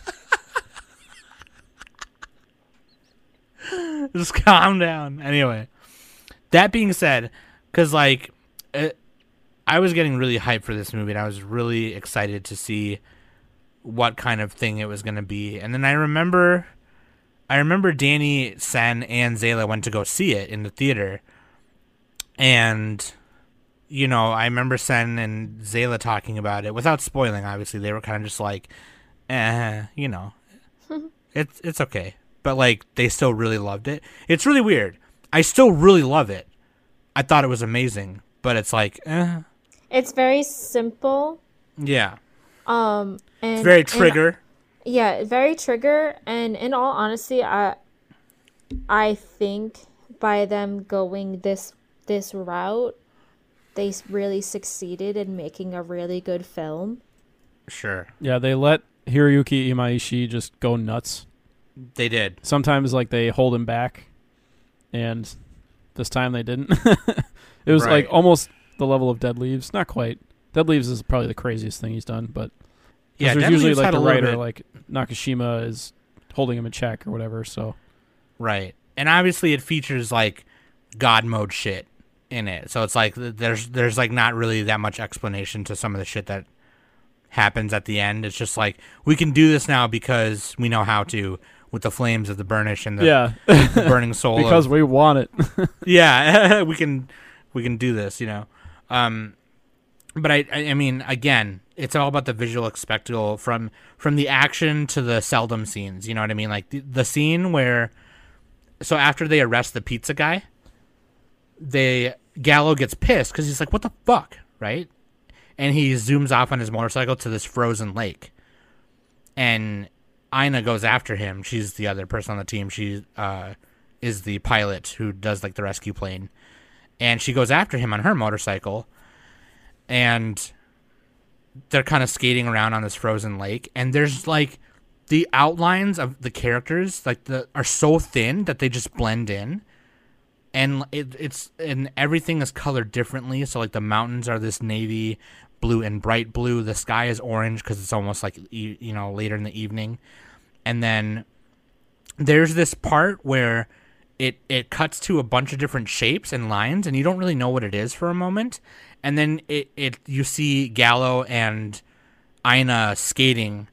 just calm down. Anyway, that being said, because like. It, I was getting really hyped for this movie, and I was really excited to see what kind of thing it was going to be. And then I remember, I remember Danny, Sen, and Zayla went to go see it in the theater. And, you know, I remember Sen and Zayla talking about it without spoiling. Obviously, they were kind of just like, eh, you know, it's it's okay. But like, they still really loved it. It's really weird. I still really love it. I thought it was amazing. But it's like, eh. It's very simple. Yeah. Um. And, it's very Trigger. And, yeah, very Trigger. And in all honesty, I, I think by them going this this route, they really succeeded in making a really good film. Sure. Yeah, they let Hiroyuki Imaishi just go nuts. They did. Sometimes, like, they hold him back, and this time they didn't. It was right. Like almost the level of Dead Leaves. Not quite. Dead Leaves is probably the craziest thing he's done, but yeah, there's Dead usually Leaves like the writer, like Nakashima is holding him in check or whatever. So, right, and obviously it features like God mode shit in it, so it's like there's there's like not really that much explanation to some of the shit that happens at the end. It's just like we can do this now because we know how to. With the flames of the burnish and the, yeah. the burning soul, because of, we want it. Yeah, we can, we can do this, you know. Um, but I, I mean, again, it's all about the visual spectacle from from the action to the seldom scenes. You know what I mean? Like the, the scene where, so after they arrest the pizza guy, they Galo gets pissed because he's like, "What the fuck?" Right? And he zooms off on his motorcycle to this frozen lake, and Aina goes after him. She's the other person on the team. She uh, is the pilot who does like the rescue plane. And she goes after him on her motorcycle. And they're kind of skating around on this frozen lake. And there's like the outlines of the characters like the are so thin that they just blend in. And it, it's and everything is colored differently. So like the mountains are this navy blue and bright blue. The sky is orange because it's almost like, e- you know, later in the evening. And then there's this part where it, it cuts to a bunch of different shapes and lines, and you don't really know what it is for a moment. And then it, it you see Galo and Aina skating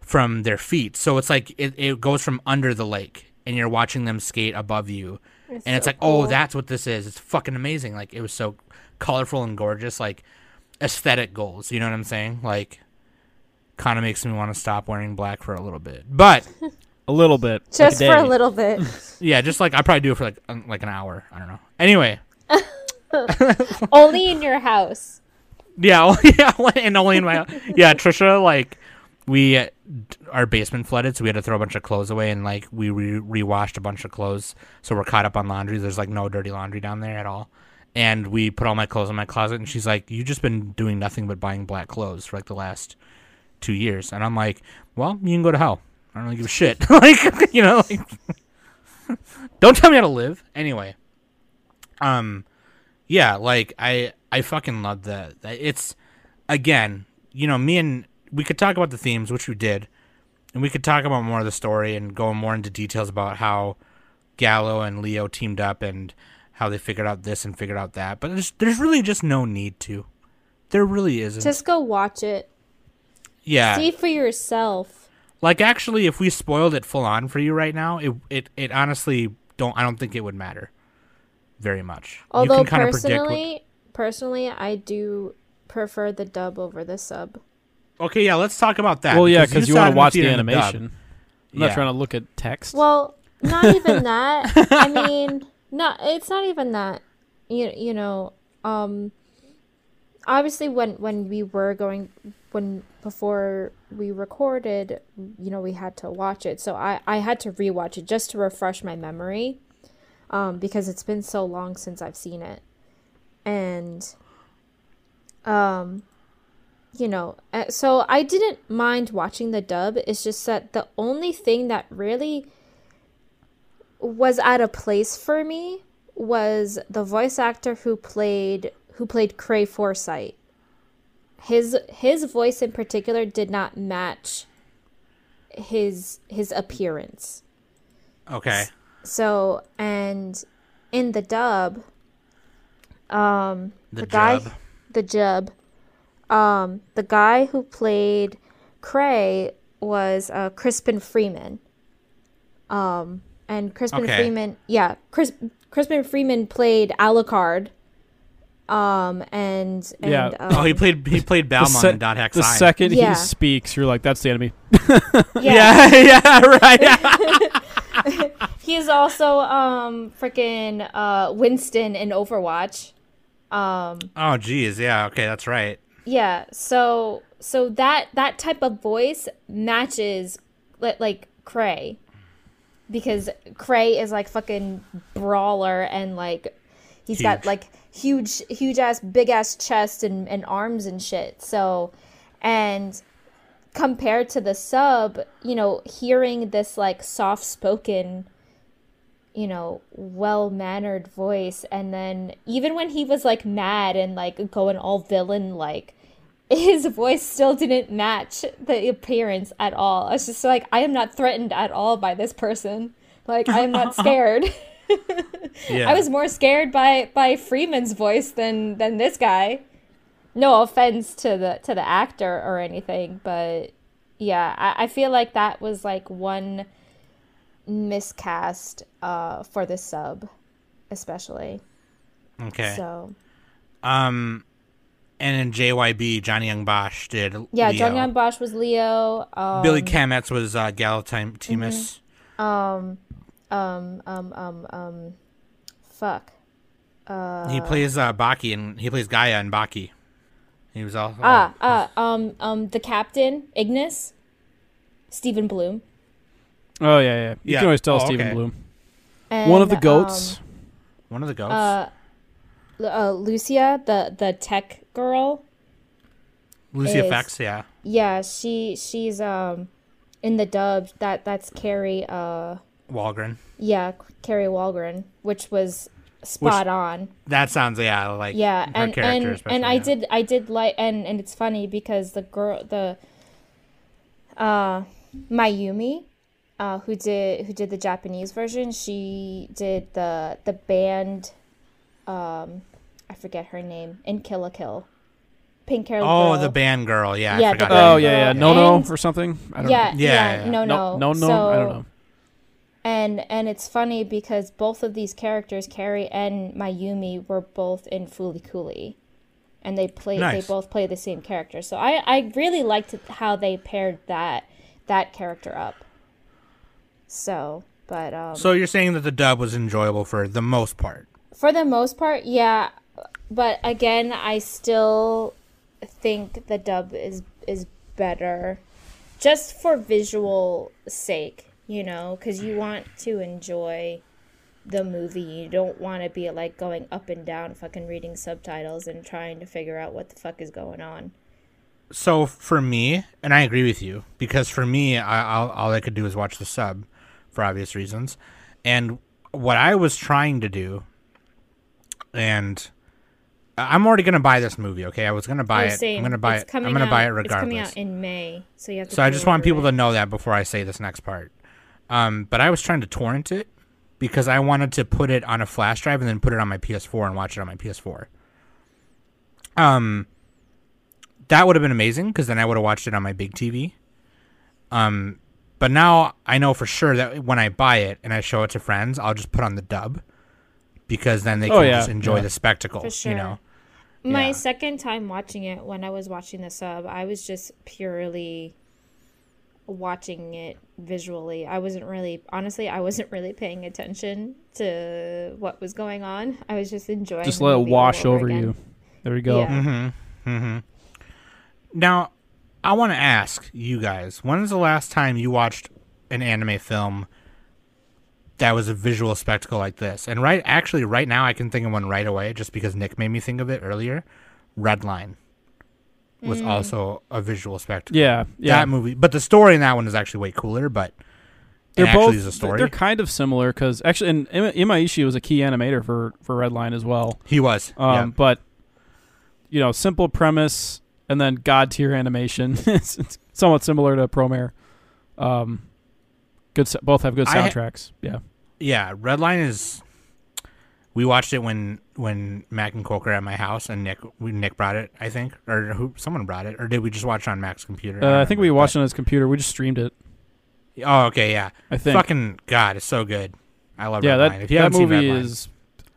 from their feet. So it's like it, it goes from under the lake, and you're watching them skate above you. It's and so it's like, cool. Oh, that's what this is. It's fucking amazing. Like, it was so colorful and gorgeous. Like, aesthetic goals, you know what I'm saying? Like, kind of makes me want to stop wearing black for a little bit, but a little bit, just like a for a little bit. Yeah, just like I probably do it for like um, like an hour. I don't know. Anyway, only in your house. Yeah, yeah, and only in my house. Yeah, Trisha, like we uh, our basement flooded, so we had to throw a bunch of clothes away, and like we re- rewashed a bunch of clothes, so we're caught up on laundry. There's like no dirty laundry down there at all. And we put all my clothes in my closet, and she's like, "You've just been doing nothing but buying black clothes for like the last two years." And I'm like, "Well, you can go to hell. I don't really give a shit." Like, you know, like, don't tell me how to live. Anyway, um, yeah, like I, I fucking love that. It's again, you know, me and we could talk about the themes, which we did, and we could talk about more of the story and go more into details about how Galo and Lio teamed up and how they figured out this and figured out that. But there's, there's really just no need to. There really isn't. Just go watch it. Yeah. See for yourself. Like, actually, if we spoiled it full on for you right now, it it, it honestly don't. I don't think it would matter very much. Although, you can kind personally, of what... personally, I do prefer the dub over the sub. Okay, yeah, let's talk about that. Well, yeah, because you, you want to watch the, the animation. The I'm yeah. not trying to look at text. Well, not even that. I mean... No, it's not even that, you you know, um, obviously when, when we were going, when, before we recorded, you know, we had to watch it. So I, I had to rewatch it just to refresh my memory, um, because it's been so long since I've seen it. And um, you know, so I didn't mind watching the dub. It's just that the only thing that really was out of place for me was the voice actor who played who played Kray Foresight. His his voice in particular did not match his his appearance. Okay. So, and in the dub, um, the, the guy, jub. the jub, um, the guy who played Kray was uh, Crispin Freeman. Um, and Crispin okay. Freeman, yeah, Chris, Crispin Freeman played Alucard. Um and, and yeah. Um, oh, he played he played Balmond se- in Dot Hack Science. The second yeah. he speaks, you're like, that's the enemy. yeah. yeah, yeah, right. Yeah. He's also um freaking uh Winston in Overwatch. Um Oh geez, yeah, okay, that's right. Yeah, so so that that type of voice matches like like Kray. Because Kray is like fucking brawler and like he's Huge. got like huge, huge ass, big ass chest and, and arms and shit. So, and compared to the sub, you know, hearing this like soft spoken, you know, well mannered voice. And then even when he was like mad and like going all villain, like his voice still didn't match the appearance at all. I was just like, I am not threatened at all by this person. Like, I am not scared. yeah. I was more scared by, by Freeman's voice than, than this guy. No offense to the to the actor or anything, but yeah, I, I feel like that was like one miscast uh, for the sub, especially. Okay. So, um, and in J Y B, Johnny Young Bosch did. Yeah, Lio. Johnny Young Bosch was Lio. Um, Billy Kametz was uh, Galo Thymos. Mm-hmm. Um. Um, um, um, um, fuck. Uh, he plays uh, Baki, and he plays Gaia and Baki. He was all ah, uh, ah, um, um, the captain, Ignis, Stephen Bloom. Oh yeah, yeah. You yeah. can always tell oh, Stephen okay. Bloom. And, one of the goats. Um, one of the goats. Uh, uh, Lucia, the the tech girl. Lucia F X, yeah. Yeah, she she's um in the dub that that's Carrie. Uh. Walgren. Yeah, Carrie Walgren, which was spot which, on. That sounds yeah, like yeah, and and, and I yeah. did I did like and, and it's funny because the girl the uh Mayumi, uh who did who did the Japanese version, she did the the band um I forget her name in Kill la Kill. Pink hair. Oh, girl. The band girl, yeah. yeah I forgot oh yeah, yeah, no no or something. I don't yeah, know. Yeah, yeah, yeah, yeah. No no. No no, so, I don't know. And and it's funny because both of these characters, Carrie and Mayumi, were both in Fooly Cooly, and they play nice. they both play the same character. So I, I really liked how they paired that that character up. So, but um, so you're saying that the dub was enjoyable for the most part. For the most part, yeah. But again, I still think the dub is is better, just for visual sake. You know, because you want to enjoy the movie. You don't want to be, like, going up and down fucking reading subtitles and trying to figure out what the fuck is going on. So, for me, and I agree with you, because for me, I, all, all I could do is watch the sub, for obvious reasons. And what I was trying to do, and I'm already going to buy this movie, okay? I was going to buy oh, it. I'm going to buy it's it. I'm going to buy it regardless. It's coming out in May, so you have to So, I just want people it. to know that before I say this next part. Um, but I was trying to torrent it because I wanted to put it on a flash drive and then put it on my P S four and watch it on my P S four. Um, that would have been amazing because then I would have watched it on my big T V. Um, but now I know for sure that when I buy it and I show it to friends, I'll just put on the dub because then they can oh, yeah. just enjoy yeah. the spectacle. For sure. You know, my yeah. second time watching it, when I was watching the sub, I was just purely watching it visually. I wasn't really honestly I wasn't really paying attention to what was going on. I was just enjoying just let it wash over again. You there we go yeah. mm-hmm. Mm-hmm. Now I want to ask you guys, when's the last time you watched an anime film that was a visual spectacle like this? And right actually right now I can think of one right away just because Nick made me think of it earlier. Redline. was mm. also a visual spectacle. Yeah, yeah. That movie, but the story in that one is actually way cooler. But they're both is a story. They're kind of similar because actually, and Imaishi was a key animator for for Redline as well. He was, um, yeah. but you know, simple premise and then god tier animation. It's, it's somewhat similar to Promare. Um, good, both have good soundtracks. I, yeah, yeah. Redline is. We watched it when, when Mac and Coker at my house, and Nick we, Nick brought it, I think, or who someone brought it, or did we just watch it on Mac's computer? Uh, I, I think we watched it on his computer. We just streamed it. Oh, okay, yeah. I think. Fucking God, it's so good. I love yeah, Redline. That, if you that haven't movie seen Redline, is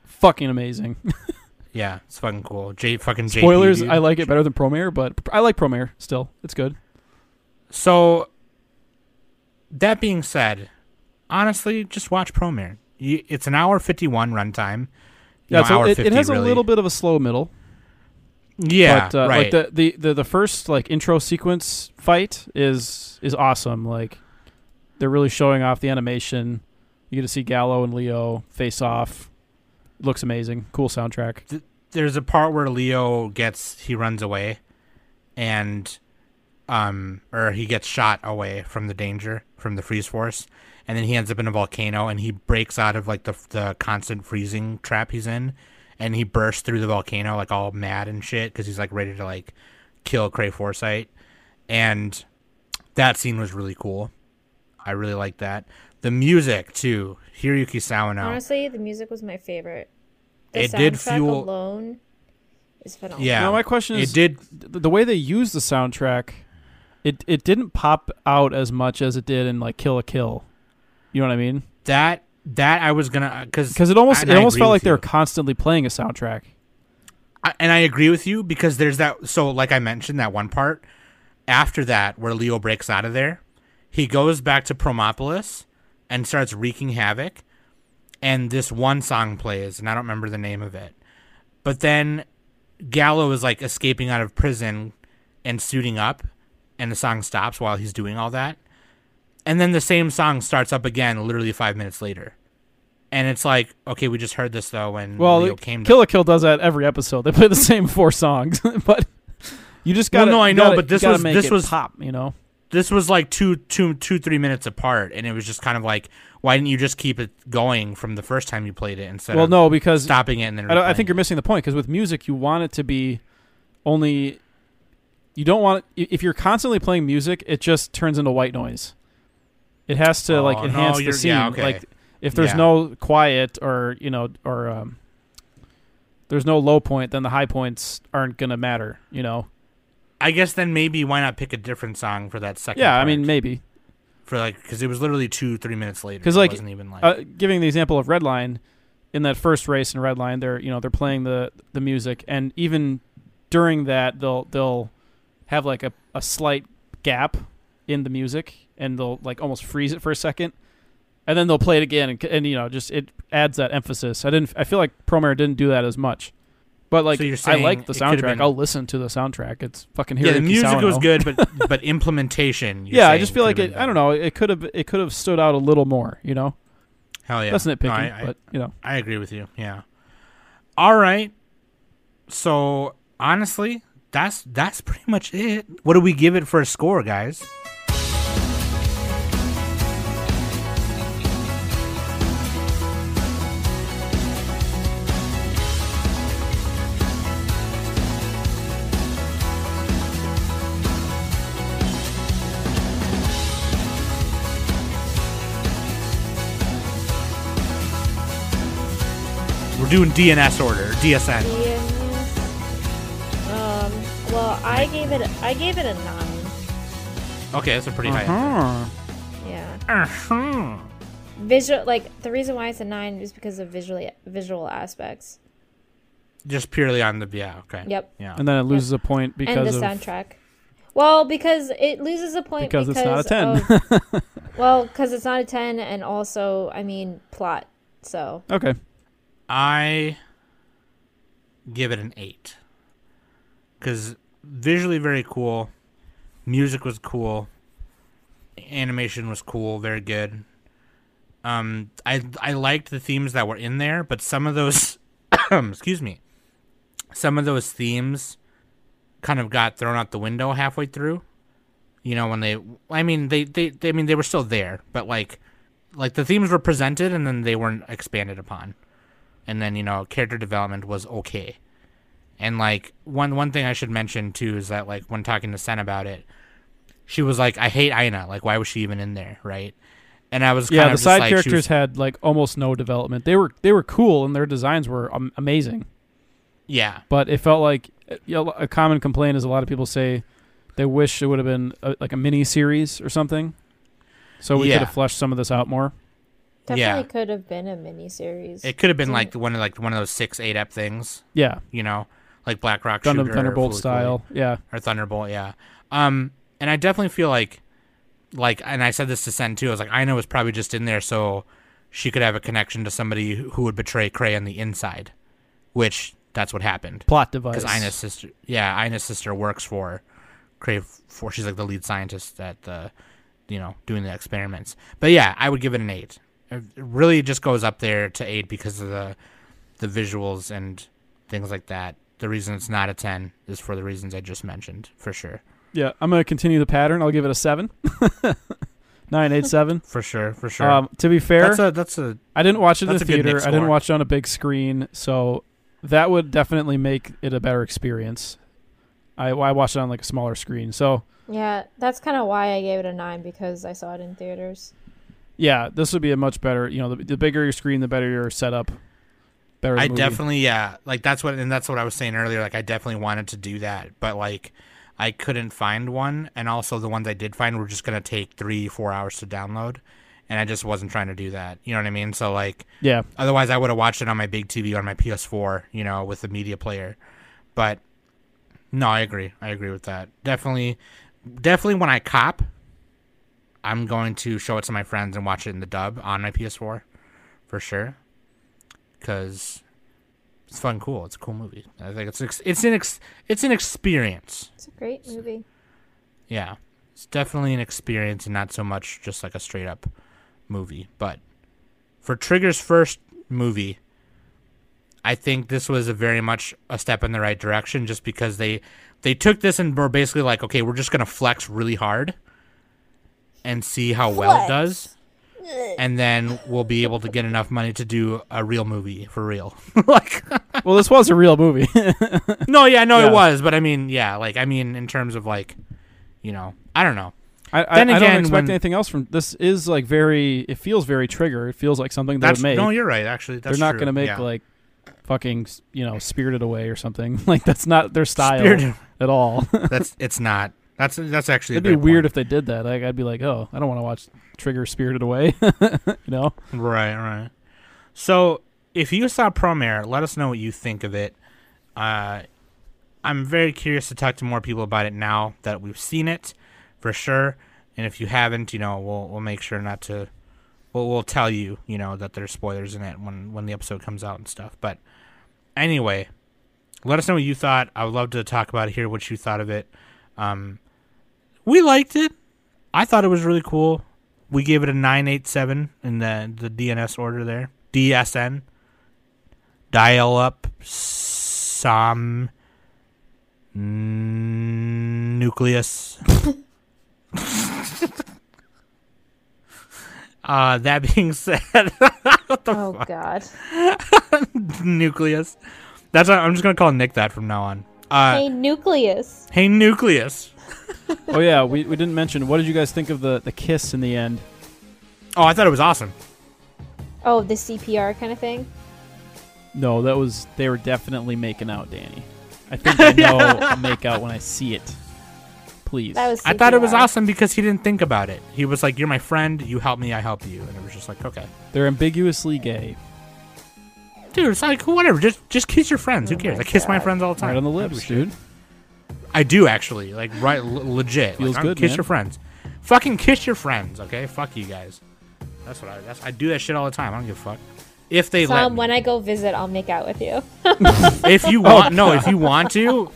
fucking amazing. Yeah, it's fucking cool. J fucking spoilers. J P, I like it better than Promare, but I like Promare still. It's good. So, that being said, honestly, just watch Promare. It's an hour fifty-one runtime. Yeah, know, so hour it, fifty, it has really. a little bit of a slow middle. Yeah, but, uh, right. Like the, the, the, the first like intro sequence fight is is awesome. Like they're really showing off the animation. You get to see Galo and Lio face off. It looks amazing. Cool soundtrack. There's a part where Lio gets he runs away, and um or he gets shot away from the danger from the freeze force. And then he ends up in a volcano, and he breaks out of like the the constant freezing trap he's in, and he bursts through the volcano like all mad and shit because he's like ready to like kill Kray Foresight, and that scene was really cool. I really liked that. The music too, Hiroyuki Sawano. Honestly, the music was my favorite. The it soundtrack did fuel alone is phenomenal. Yeah. Now my question is, it did the way they used the soundtrack, it it didn't pop out as much as it did in like Kill la Kill. You know what I mean? That that I was gonna because because it almost it almost felt like they were constantly playing a soundtrack. I, and I agree with you because there's that. So like I mentioned, that one part after that where Lio breaks out of there, he goes back to Promopolis and starts wreaking havoc. And this one song plays, and I don't remember the name of it. But then Galo is like escaping out of prison and suiting up, and the song stops while he's doing all that. And then the same song starts up again literally five minutes later. And it's like, okay, we just heard this, though, when well, Lio came to... Kill la Kill does that every episode. They play the same four songs. But you just got to... Well, no, I know, gotta, but this was... This was pop, you know? This was like two, two, two, three minutes apart, and it was just kind of like, why didn't you just keep it going from the first time you played it instead well, of no, because stopping it and then... I, I think you're missing the point, because with music, you want it to be only... You don't want... It, if you're constantly playing music, it just turns into white noise. It has to oh, like enhance no, the scene. Yeah, okay. Like if there's yeah. no quiet or you know or um, there's no low point, then the high points aren't gonna matter. You know. I guess then maybe why not pick a different song for that second? Yeah, part? I mean maybe. For like because it was literally two three minutes later. Because like, it wasn't even like uh, giving the example of Redline, in that first race in Redline, they're you know they're playing the the music, and even during that they'll they'll have like a, a slight gap in the music. And they'll like almost freeze it for a second, and then they'll play it again, and, and you know, just it adds that emphasis. I didn't, I feel like Promare didn't do that as much, but like so I like the soundtrack. Been... I'll listen to the soundtrack. It's fucking Hiroyuki Sawano. Yeah, the music was good, but but implementation. Yeah, I just feel like it. I don't know. It could have it could have stood out a little more. You know, hell yeah, that's nitpicking, no, I, I, but you know, I agree with you. Yeah. All right. So honestly, that's that's pretty much it. What do we give it for a score, guys? Doing D N S order, D S N. Um, well, I gave it, I gave it a nine. Okay, that's a pretty uh-huh. high. Yeah. Uh-huh. Visual, like the reason why it's a nine is because of visually visual aspects. Just purely on the yeah, okay. Yep. Yeah. And then it loses yep. a point because and the of... soundtrack. Well, because it loses a point because, because it's not a ten. Of, well, because it's not a ten, and also, I mean, plot. So. Okay. I give it an eight because visually very cool, music was cool, animation was cool, very good. Um, I I liked the themes that were in there, but some of those, excuse me, some of those themes kind of got thrown out the window halfway through. You know, when they, I mean, they, they, they, I mean, they were still there, but like, like the themes were presented and then they weren't expanded upon. And then, you know, character development was okay. And like one, one thing I should mention too, is that like when talking to Sen about it, she was like, I hate Aina. Like, why was she even in there? Right. And I was, kind yeah, of the just side like, characters was, had like almost no development. They were, they were cool and their designs were um, amazing. Yeah. But it felt like, you know, a common complaint is a lot of people say, they wish it would have been a, like a mini series or something, so we yeah. could have fleshed some of this out more. Definitely yeah. could have been a mini series. It could have been like one of like one of those six eight up things. Yeah, you know, like Black Rock Gundam Shooter, Thunderbolt or style. Cooly, yeah, or Thunderbolt. Yeah. Um, and I definitely feel like, like, and I said this to Sen too. I was like, Aina was probably just in there so she could have a connection to somebody who would betray Kray on the inside, which that's what happened. Plot device. Because Aina's sister, yeah, Aina's sister works for. Kray Foresight, she's like the lead scientist at the, you know, doing the experiments. But yeah, I would give it an eight. It really just goes up there to eight because of the the visuals and things like that. The reason it's not a ten is for the reasons I just mentioned, for sure. Yeah, I'm going to continue the pattern. I'll give it a seven. Nine, eight, seven. For sure, for sure. Um, to be fair, that's a, that's a, I didn't watch it in the theater. I didn't watch it on a big screen, so that would definitely make it a better experience. I, I watched it on like a smaller screen, so yeah, that's kind of why I gave it a nine, because I saw it in theaters. Yeah, this would be a much better, you know, the, the bigger your screen, the better your setup. Better. I movie. Definitely, yeah, like that's what, and that's what I was saying earlier. Like I definitely wanted to do that, but like I couldn't find one, and also the ones I did find were just gonna take three, four hours to download, and I just wasn't trying to do that. You know what I mean? So like, yeah. Otherwise, I would have watched it on my big T V on my P S four, you know, with the media player, but. No, I agree. I agree with that. Definitely, definitely when I cop, I'm going to show it to my friends and watch it in the dub on my P S four, for sure. Because it's fun, cool. It's a cool movie. I think it's ex- it's an ex- it's an experience. It's a great movie. Yeah, it's definitely an experience and not so much just like a straight up movie. But for Trigger's first movie. I think this was a very much a step in the right direction, just because they they took this and were basically like, okay, we're just going to flex really hard and see how flex. well it does. And then we'll be able to get enough money to do a real movie for real. Like, well, this was a real movie. no, yeah, no, yeah. It was. But I mean, yeah, like, I mean, in terms of like, you know, I don't know. I, I, then again, I don't expect when, anything else from this. Is like very, it feels very Trigger. It feels like something they would make. No, you're right. Actually, that's They're not going to make yeah. like, fucking, you know, Spirited Away or something. Like that's not their style Spirited. At all. that's it's not. That's that's actually. It'd a be weird point. If they did that. Like I'd be like, oh, I don't want to watch Trigger Spirited Away. You know. Right, right. So if you saw Promare, let us know what you think of it. Uh, I'm very curious to talk to more people about it now that we've seen it, for sure. And if you haven't, you know, we'll we'll make sure not to. We'll we'll tell you, you know, that there's spoilers in it when when the episode comes out and stuff, but. Anyway, let us know what you thought. I would love to talk about it, hear what you thought of it. Um, we liked it. I thought it was really cool. We gave it a nine eight seven in the, the D N S order there. D S N. Dial up some nucleus. Uh, that being said... What the oh, fuck? God. Nucleus. That's what, I'm just going to call Nick that from now on. Uh, hey, Nucleus. Hey, Nucleus. Oh, yeah. We, we didn't mention. What did you guys think of the, the kiss in the end? Oh, I thought it was awesome. Oh, the C P R kind of thing? No, that was... They were definitely making out, Danny. I think I know a make out when I see it. Please. That was C P R. I thought it was awesome because he didn't think about it. He was like, you're my friend, you help me, I help you. And it was just like, okay. They're ambiguously gay. Dude, it's like, whatever. Just just kiss your friends. Oh, who cares? I kiss God. my friends all the time. Right on the lips, dude. I do, actually. Like, right, l- legit. Feels like, good, Kiss man. your friends. Fucking kiss your friends, okay? Fuck you guys. That's what I... That's, I do that shit all the time. I don't give a fuck. If they Tom, let me. When I go visit, I'll make out with you. If you want... Oh, no, if you want to,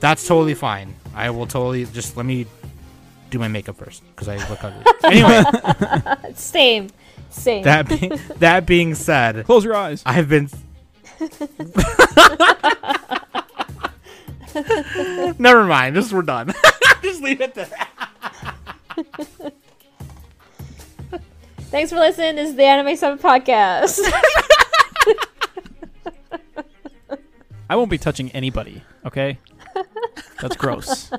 that's totally fine. I will totally just let me do my makeup first because I look ugly. Anyway, same, same. That be- that being said, close your eyes. I've been. Never mind. This we're done. Just leave it there. Thanks for listening. This is the Anime Summit Podcast. I won't be touching anybody, okay? That's gross.